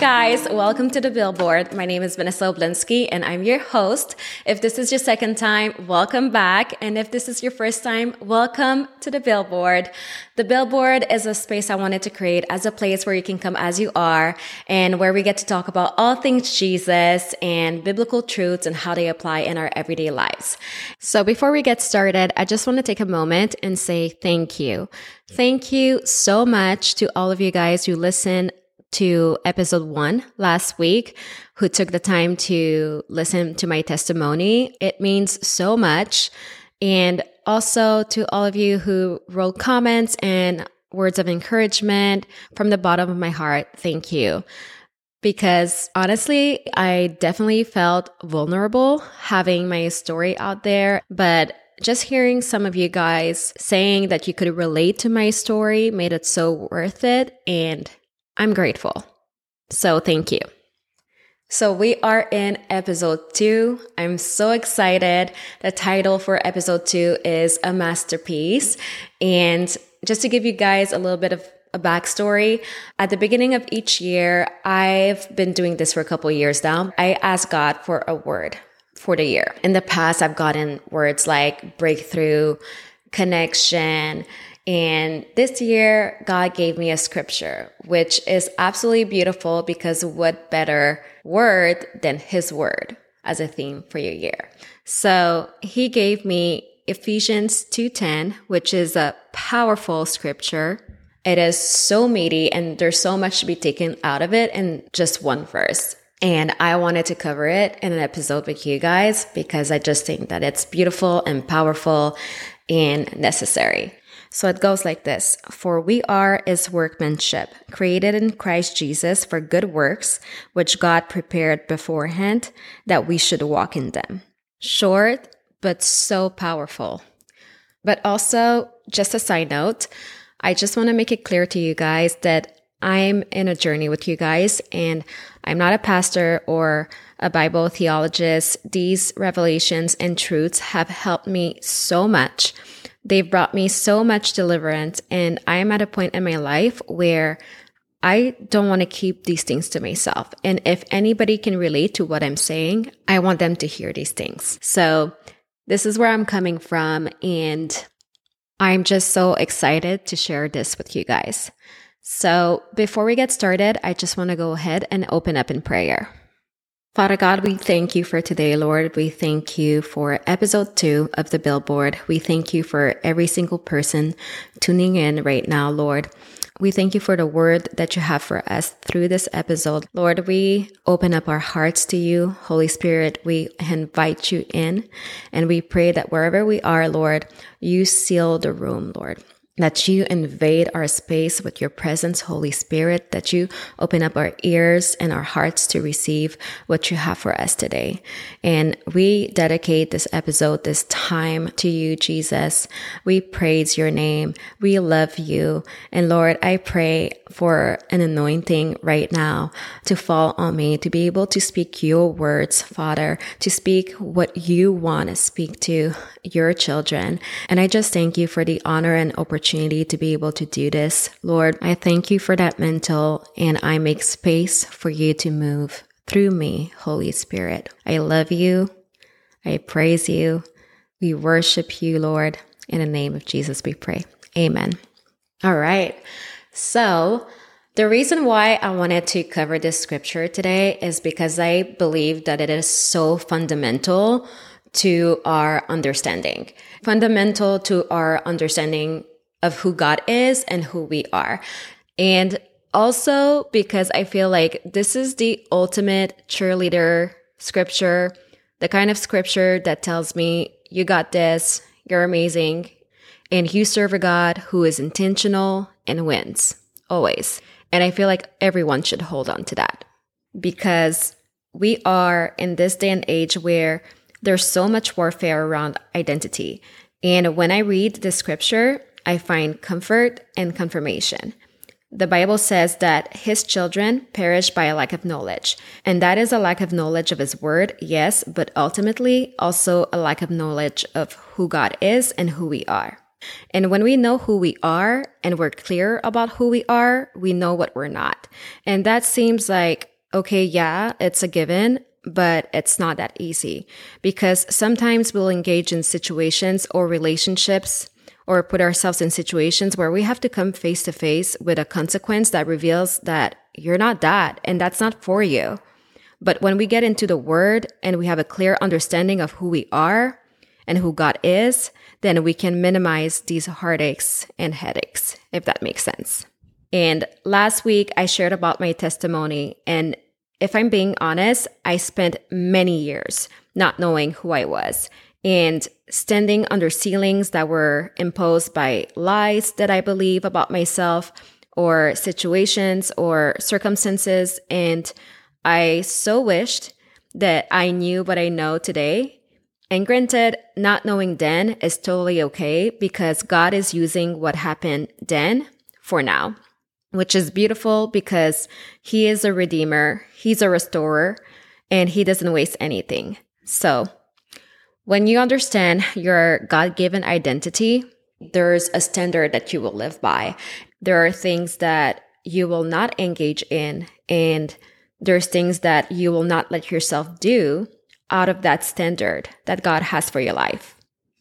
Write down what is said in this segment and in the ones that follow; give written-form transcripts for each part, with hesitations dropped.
guys, welcome to The Billboard. My name is Vanessa Oblinski, and I'm your host. If this is your second time, welcome back. And if this is your first time, welcome to The Billboard. The Billboard is a space I wanted to create as a place where you can come as you are and where we get to talk about all things Jesus and biblical truths and how they apply in our everyday lives. So before we get started, I just want to take a moment and say thank you. Thank you so much to all of you guys who listen to episode 1 last week, who took the time to listen to my testimony. It means so much. And also to all of you who wrote comments and words of encouragement from the bottom of my heart, thank you. Because honestly, I definitely felt vulnerable having my story out there, but just hearing some of you guys saying that you could relate to my story made it so worth it, and I'm grateful. So thank you. So we are in episode 2. I'm so excited. The title for episode 2 is A Masterpiece. And just to give you guys a little bit of a backstory, at the beginning of each year, I've been doing this for a couple years now. I ask God for a word for the year. In the past, I've gotten words like breakthrough, connection, and this year, God gave me a scripture, which is absolutely beautiful because what better word than His word as a theme for your year? So He gave me Ephesians 2.10, which is a powerful scripture. It is so meaty and there's so much to be taken out of it in just one verse. And I wanted to cover it in an episode with you guys because I just think that it's beautiful and powerful and necessary. So it goes like this. For we are His workmanship, created in Christ Jesus for good works, which God prepared beforehand that we should walk in them. Short, but so powerful. But also, just a side note, I just want to make it clear to you guys that I'm in a journey with you guys, and I'm not a pastor or a Bible theologist. These revelations and truths have helped me so much. They've brought me so much deliverance, and I am at a point in my life where I don't want to keep these things to myself. And if anybody can relate to what I'm saying, I want them to hear these things. So this is where I'm coming from, and I'm just so excited to share this with you guys. So before we get started, I just want to go ahead and open up in prayer. Father God, we thank you for today, Lord. We thank you for episode 2 of The Billboard. We thank you for every single person tuning in right now, Lord. We thank you for the word that you have for us through this episode. Lord, we open up our hearts to you. Holy Spirit, we invite you in, and we pray that wherever we are, Lord, you seal the room, Lord. That you invade our space with your presence, Holy Spirit, that you open up our ears and our hearts to receive what you have for us today. And we dedicate this episode, this time to you, Jesus. We praise your name. We love you. And Lord, I pray for an anointing right now to fall on me, to be able to speak your words, Father, to speak what you want to speak to your children. And I just thank you for the honor and opportunity to be able to do this. Lord, I thank you for that mantle, and I make space for you to move through me, Holy Spirit. I love you. I praise you. We worship you, Lord. In the name of Jesus, we pray. Amen. All right. So the reason why I wanted to cover this scripture today is because I believe that it is so fundamental to our understanding, fundamental to our understanding of who God is and who we are. And also because I feel like this is the ultimate cheerleader scripture, the kind of scripture that tells me, you got this, you're amazing, and you serve a God who is intentional and wins, always. And I feel like everyone should hold on to that because we are in this day and age where there's so much warfare around identity. And when I read the scripture, I find comfort and confirmation. The Bible says that His children perish by a lack of knowledge, and that is a lack of knowledge of His word, yes, but ultimately also a lack of knowledge of who God is and who we are. And when we know who we are and we're clear about who we are, we know what we're not. And that seems like, okay, yeah, it's a given, but it's not that easy, because sometimes we'll engage in situations or relationships or put ourselves in situations where we have to come face to face with a consequence that reveals that you're not that, and that's not for you. But when we get into the Word and we have a clear understanding of who we are and who God is, then we can minimize these heartaches and headaches, if that makes sense. And last week, I shared about my testimony. And if I'm being honest, I spent many years not knowing who I was and standing under ceilings that were imposed by lies that I believe about myself or situations or circumstances. And I so wished that I knew what I know today. And granted, not knowing then is totally okay, because God is using what happened then for now, which is beautiful, because He is a redeemer, He's a restorer, and He doesn't waste anything. So when you understand your God-given identity, there's a standard that you will live by. There are things that you will not engage in, and there's things that you will not let yourself do out of that standard that God has for your life.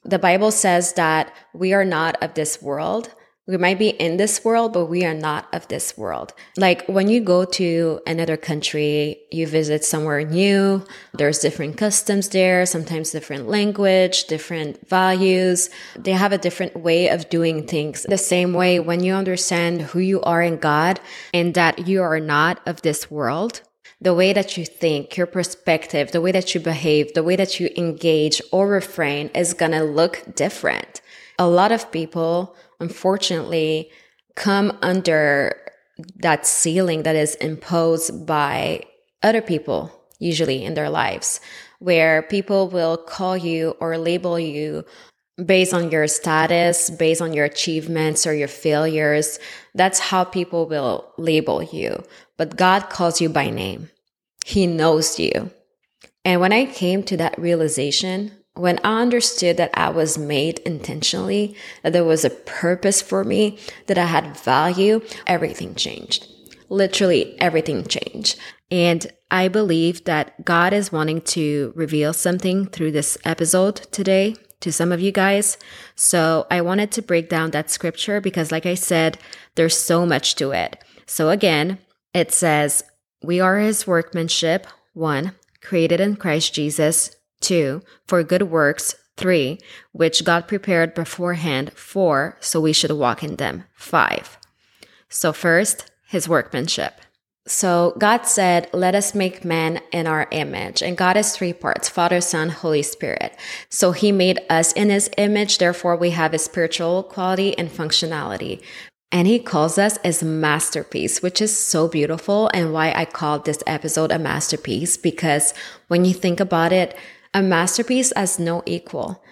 The Bible says that we are not of this world. We might be in this world, but we are not of this world. Like when you go to another country, you visit somewhere new, there's different customs there, sometimes different language, different values. They have a different way of doing things. The same way, when you understand who you are in God and that you are not of this world, the way that you think, your perspective, the way that you behave, the way that you engage or refrain is going to look different. A lot of people, unfortunately, come under that ceiling that is imposed by other people, usually in their lives, where people will call you or label you based on your status, based on your achievements or your failures. That's how people will label you. But God calls you by name. He knows you. And when I came to that realization, when I understood that I was made intentionally, that there was a purpose for me, that I had value, everything changed. Literally everything changed. And I believe that God is wanting to reveal something through this episode today to some of you guys. So I wanted to break down that scripture because, like I said, there's so much to it. So again, it says, we are His workmanship, 1, created in Christ Jesus, 2, for good works, 3, which God prepared beforehand, 4, so we should walk in them, 5. So first, His workmanship. So God said, let us make man in our image. And God is 3 parts, Father, Son, Holy Spirit. So He made us in His image. Therefore, we have a spiritual quality and functionality. And He calls us His masterpiece, which is so beautiful, and why I called this episode a masterpiece, because when you think about it, a masterpiece has no equal.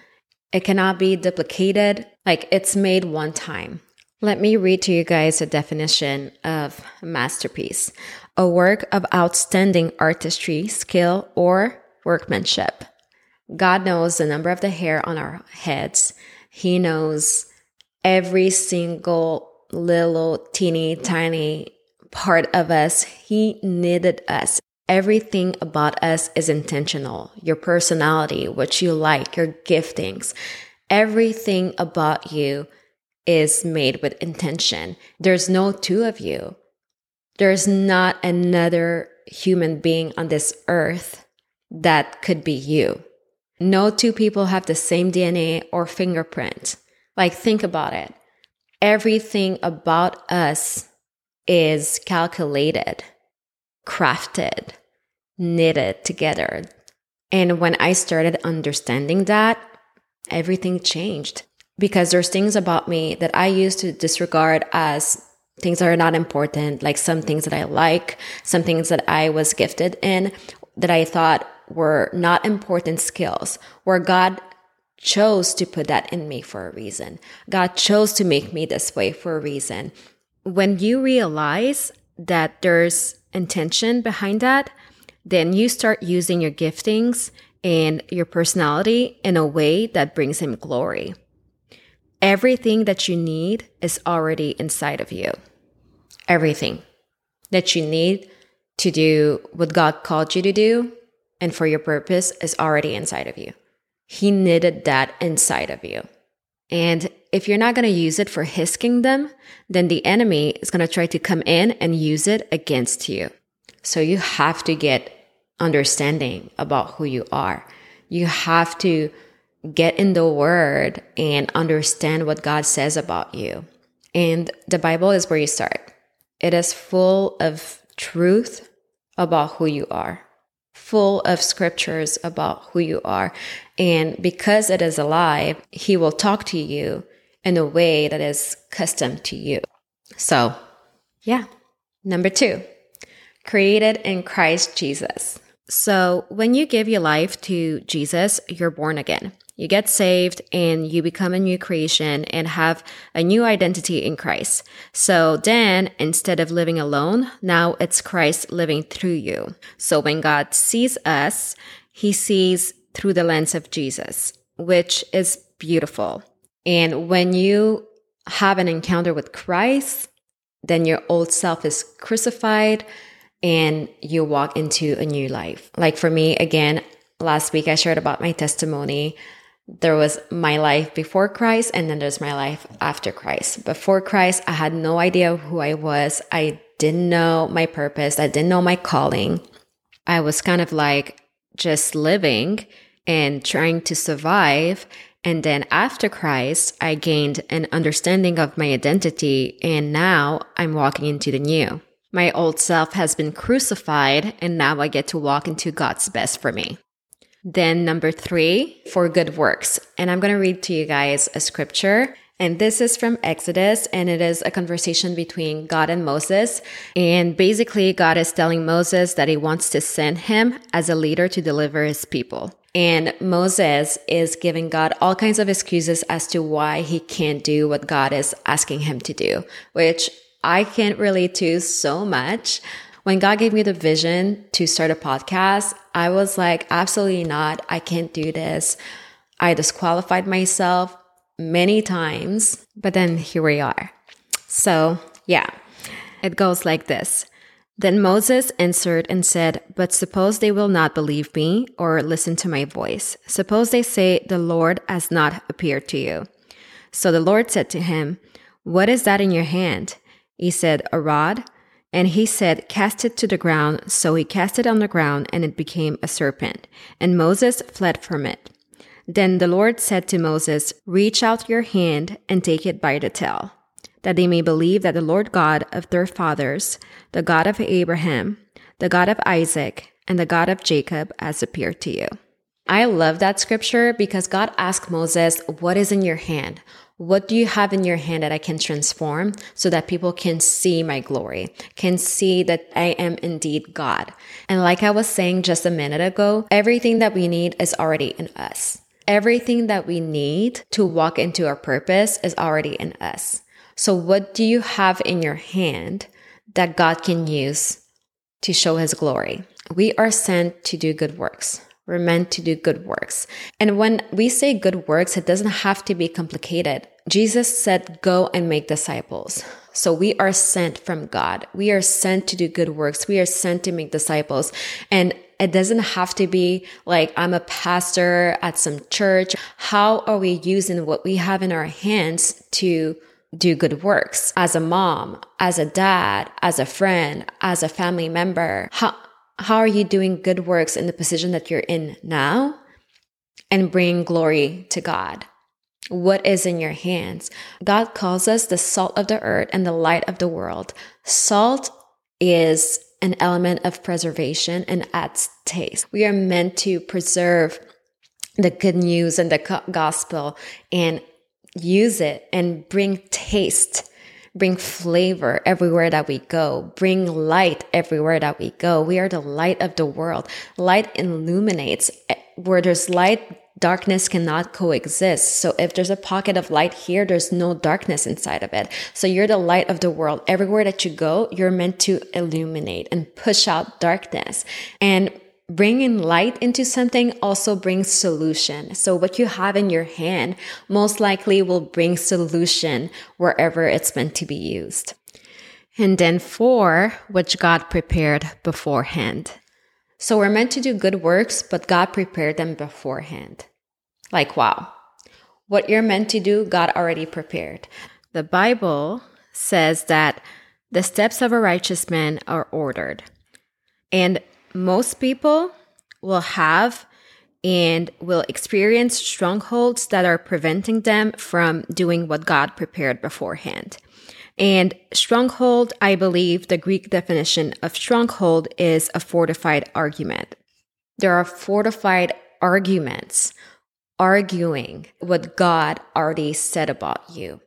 It cannot be duplicated. Like, it's made one time. Let me read to you guys a definition of masterpiece. A work of outstanding artistry, skill, or workmanship. God knows the number of the hair on our heads. He knows every single little teeny tiny part of us. He knitted us. Everything about us is intentional. Your personality, what you like, your giftings, everything about you is made with intention. There's no two of you. There's not another human being on this earth that could be you. No two people have the same DNA or fingerprint. Like, think about it. Everything about us is calculated, crafted, knitted together. And when I started understanding that, everything changed. Because there's things about me that I used to disregard as things that are not important, like some things that I like, some things that I was gifted in that I thought were not important skills, where God chose to put that in me for a reason. God chose to make me this way for a reason. When you realize that there's intention behind that, then you start using your giftings and your personality in a way that brings Him glory. Everything that you need is already inside of you. Everything that you need to do what God called you to do and for your purpose is already inside of you. He knitted that inside of you. And if you're not going to use it for his kingdom, then the enemy is going to try to come in and use it against you. So you have to get understanding about who you are. You have to get in the word and understand what God says about you. And the Bible is where you start. It is full of truth about who you are, full of scriptures about who you are. And because it is alive, he will talk to you in a way that is custom to you. So, yeah. Number 2, created in Christ Jesus. So when you give your life to Jesus, you're born again. You get saved and you become a new creation and have a new identity in Christ. So then, instead of living alone, now it's Christ living through you. So when God sees us, he sees through the lens of Jesus, which is beautiful. And when you have an encounter with Christ, then your old self is crucified and you walk into a new life. Like for me, again, last week I shared about my testimony. There was my life before Christ, and then there's my life after Christ. Before Christ, I had no idea who I was. I didn't know my purpose. I didn't know my calling. I was kind of like just living and trying to survive. And then after Christ, I gained an understanding of my identity, and now I'm walking into the new. My old self has been crucified, and now I get to walk into God's best for me. Then number 3, for good works. And I'm going to read to you guys a scripture. And this is from Exodus, and it is a conversation between God and Moses. And basically, God is telling Moses that he wants to send him as a leader to deliver his people. And Moses is giving God all kinds of excuses as to why he can't do what God is asking him to do, which I can't relate to so much. When God gave me the vision to start a podcast, I was like, absolutely not. I can't do this. I disqualified myself many times, but then here we are. So yeah, it goes like this. Then Moses answered and said, but suppose they will not believe me or listen to my voice. Suppose they say the Lord has not appeared to you. So the Lord said to him, what is that in your hand? He said, a rod. And he said, cast it to the ground. So he cast it on the ground, and it became a serpent. And Moses fled from it. Then the Lord said to Moses, reach out your hand and take it by the tail, that they may believe that the Lord God of their fathers, the God of Abraham, the God of Isaac, and the God of Jacob has appeared to you. I love that scripture because God asked Moses, what is in your hand? What do you have in your hand that I can transform so that people can see my glory, can see that I am indeed God? And like I was saying just a minute ago, everything that we need is already in us. Everything that we need to walk into our purpose is already in us. So what do you have in your hand that God can use to show his glory? We are sent to do good works. We're meant to do good works. And when we say good works, it doesn't have to be complicated. Jesus said, go and make disciples. So we are sent from God. We are sent to do good works. We are sent to make disciples. And it doesn't have to be like, I'm a pastor at some church. How are we using what we have in our hands to do good works? As a mom, as a dad, as a friend, as a family member, How are you doing good works in the position that you're in now and bring glory to God? What is in your hands? God calls us the salt of the earth and the light of the world. Salt is an element of preservation and adds taste. We are meant to preserve the good news and the gospel and use it and bring taste, bring flavor everywhere that we go, bring light everywhere that we go. We are the light of the world. Light illuminates. Where there's light, darkness cannot coexist. So if there's a pocket of light here, there's no darkness inside of it. So you're the light of the world. Everywhere that you go, you're meant to illuminate and push out darkness. And bringing light into something also brings solution. So what you have in your hand most likely will bring solution wherever it's meant to be used. And then 4, which God prepared beforehand. So we're meant to do good works, but God prepared them beforehand. Like, wow, what you're meant to do, God already prepared. The Bible says that the steps of a righteous man are ordered. And most people will have and will experience strongholds that are preventing them from doing what God prepared beforehand. And stronghold, I believe the Greek definition of stronghold is a fortified argument. There are fortified arguments arguing what God already said about you,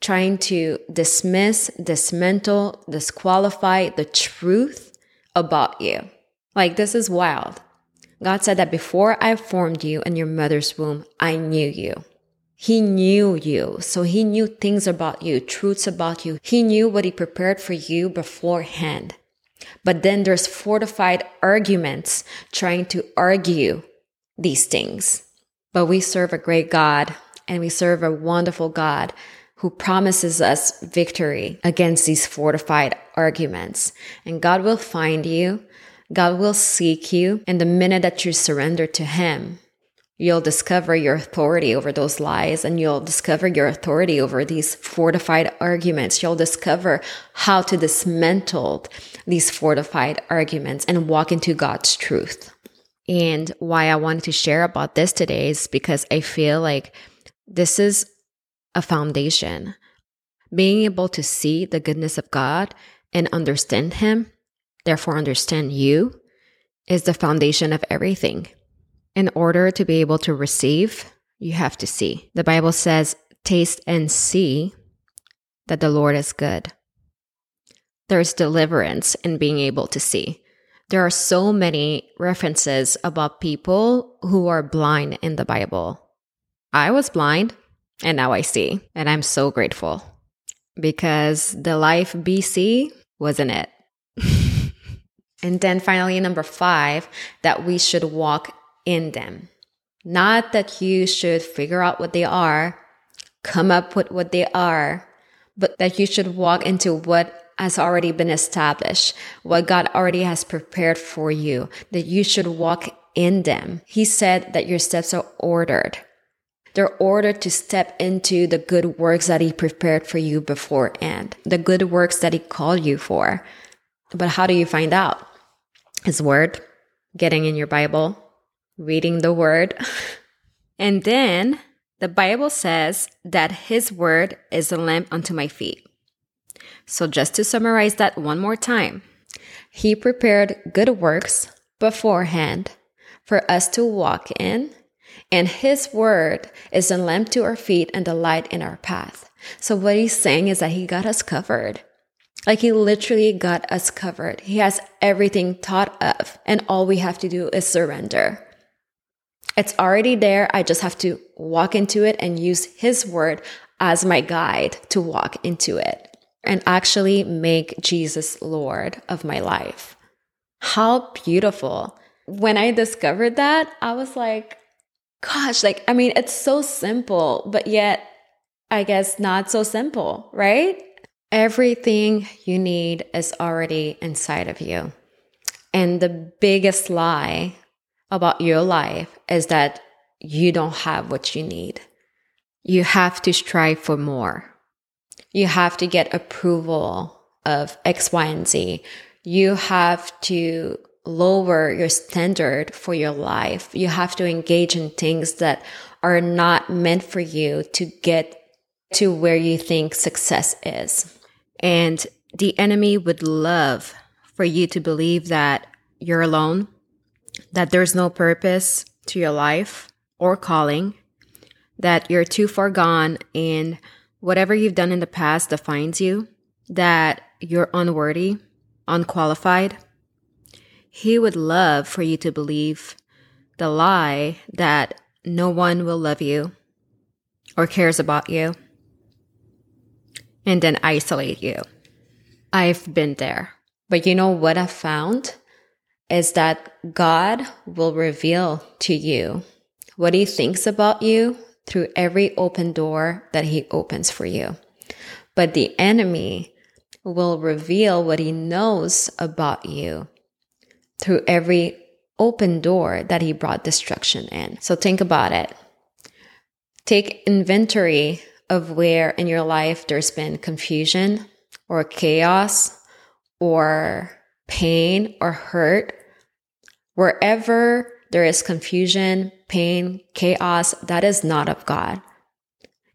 trying to dismiss, dismantle, disqualify the truth about you. Like, this is wild. God said that before I formed you in your mother's womb, I knew you. He knew you. So he knew things about you, truths about you. He knew what he prepared for you beforehand. But then there's fortified arguments trying to argue these things. But we serve a great God, and we serve a wonderful God who promises us victory against these fortified arguments. And God will find you. God will seek you. And the minute that you surrender to him, you'll discover your authority over those lies, and you'll discover your authority over these fortified arguments. You'll discover how to dismantle these fortified arguments and walk into God's truth. And why I wanted to share about this today is because I feel like this is a foundation. Being able to see the goodness of God and understand him, therefore understand you, is the foundation of everything. In order to be able to receive, you have to see. The Bible says, taste and see that the Lord is good. There's deliverance in being able to see. There are so many references about people who are blind in the Bible. I was blind, and now I see. And I'm so grateful, because the life BC wasn't it. And then finally, 5, that we should walk in them. Not that you should figure out what they are, come up with what they are, but that you should walk into what has already been established, what God already has prepared for you, that you should walk in them. He said that your steps are ordered. They're ordered to step into the good works that he prepared for you beforehand, the good works that he called you for. But how do you find out? His word, getting in your Bible, reading the word. And then the Bible says that his word is a lamp unto my feet. So just to summarize that one more time, he prepared good works beforehand for us to walk in, and his word is a lamp to our feet and a light in our path. So what he's saying is that he got us covered. Like, he literally got us covered. He has everything thought of, and all we have to do is surrender. It's already there. I just have to walk into it and use his word as my guide to walk into it and actually make Jesus Lord of my life. How beautiful. When I discovered that, I was like, gosh, it's so simple, but yet I guess not so simple, right? Everything you need is already inside of you. And the biggest lie about your life is that you don't have what you need. You have to strive for more. You have to get approval of X, Y, and Z. You have to lower your standard for your life. You have to engage in things that are not meant for you to get to where you think success is. And the enemy would love for you to believe that you're alone, that there's no purpose to your life or calling, that you're too far gone and whatever you've done in the past defines you, that you're unworthy, unqualified. He would love for you to believe the lie that no one will love you or cares about you, and then isolate you. I've been there. But you know what I found? is that God will reveal to you what he thinks about you through every open door that he opens for you. But the enemy will reveal what he knows about you through every open door that he brought destruction in. So think about it. Take inventory of where in your life there's been confusion or chaos or pain or hurt. Wherever there is confusion, pain, chaos, that is not of God.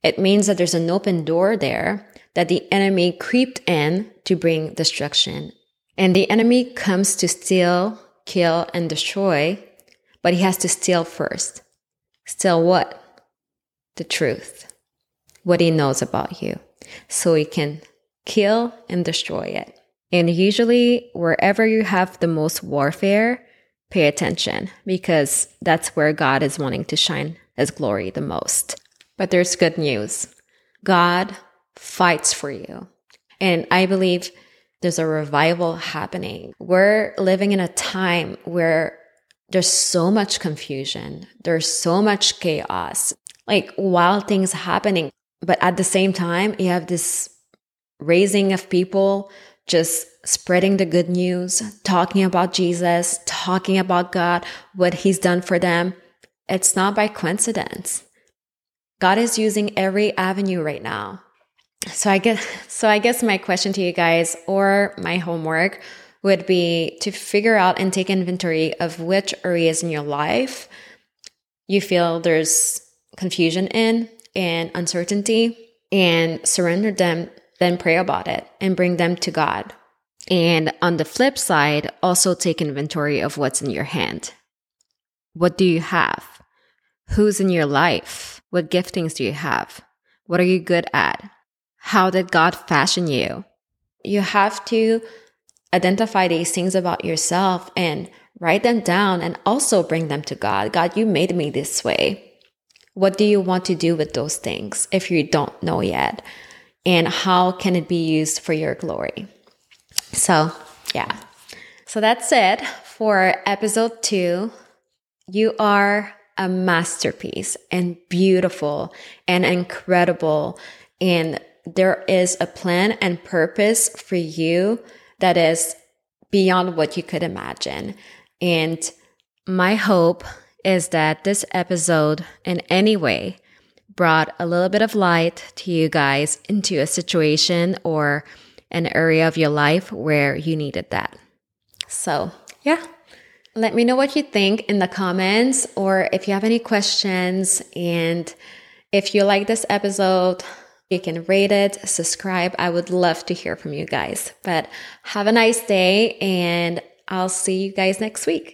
It means that there's an open door there that the enemy crept in to bring destruction. And the enemy comes to steal, kill, and destroy, but he has to steal first. Steal what? The truth, what he knows about you, so he can kill and destroy it. And usually, wherever you have the most warfare, pay attention, because that's where God is wanting to shine his glory the most. But there's good news. God fights for you. And I believe there's a revival happening. We're living in a time where there's so much confusion. There's so much chaos, like wild things happening. But at the same time, you have this raising of people just spreading the good news, talking about Jesus, talking about God, what he's done for them. It's not by coincidence. God is using every avenue right now. So I guess my question to you guys, or my homework, would be to figure out and take inventory of which areas in your life you feel there's confusion in and uncertainty, and surrender them. Then pray about it and bring them to God. And on the flip side, also take inventory of what's in your hand. What do you have? Who's in your life? What giftings do you have? What are you good at? How did God fashion you? You have to identify these things about yourself and write them down, and also bring them to God. God, you made me this way. What do you want to do with those things if you don't know yet? And how can it be used for your glory? So that's it for episode 2. You are a masterpiece, and beautiful and incredible. And there is a plan and purpose for you that is beyond what you could imagine. And my hope is that this episode, in any way, brought a little bit of light to you guys into a situation or an area of your life where you needed that. So yeah, let me know what you think in the comments, or if you have any questions. And if you like this episode, you can rate it, subscribe. I would love to hear from you guys. But have a nice day, and I'll see you guys next week.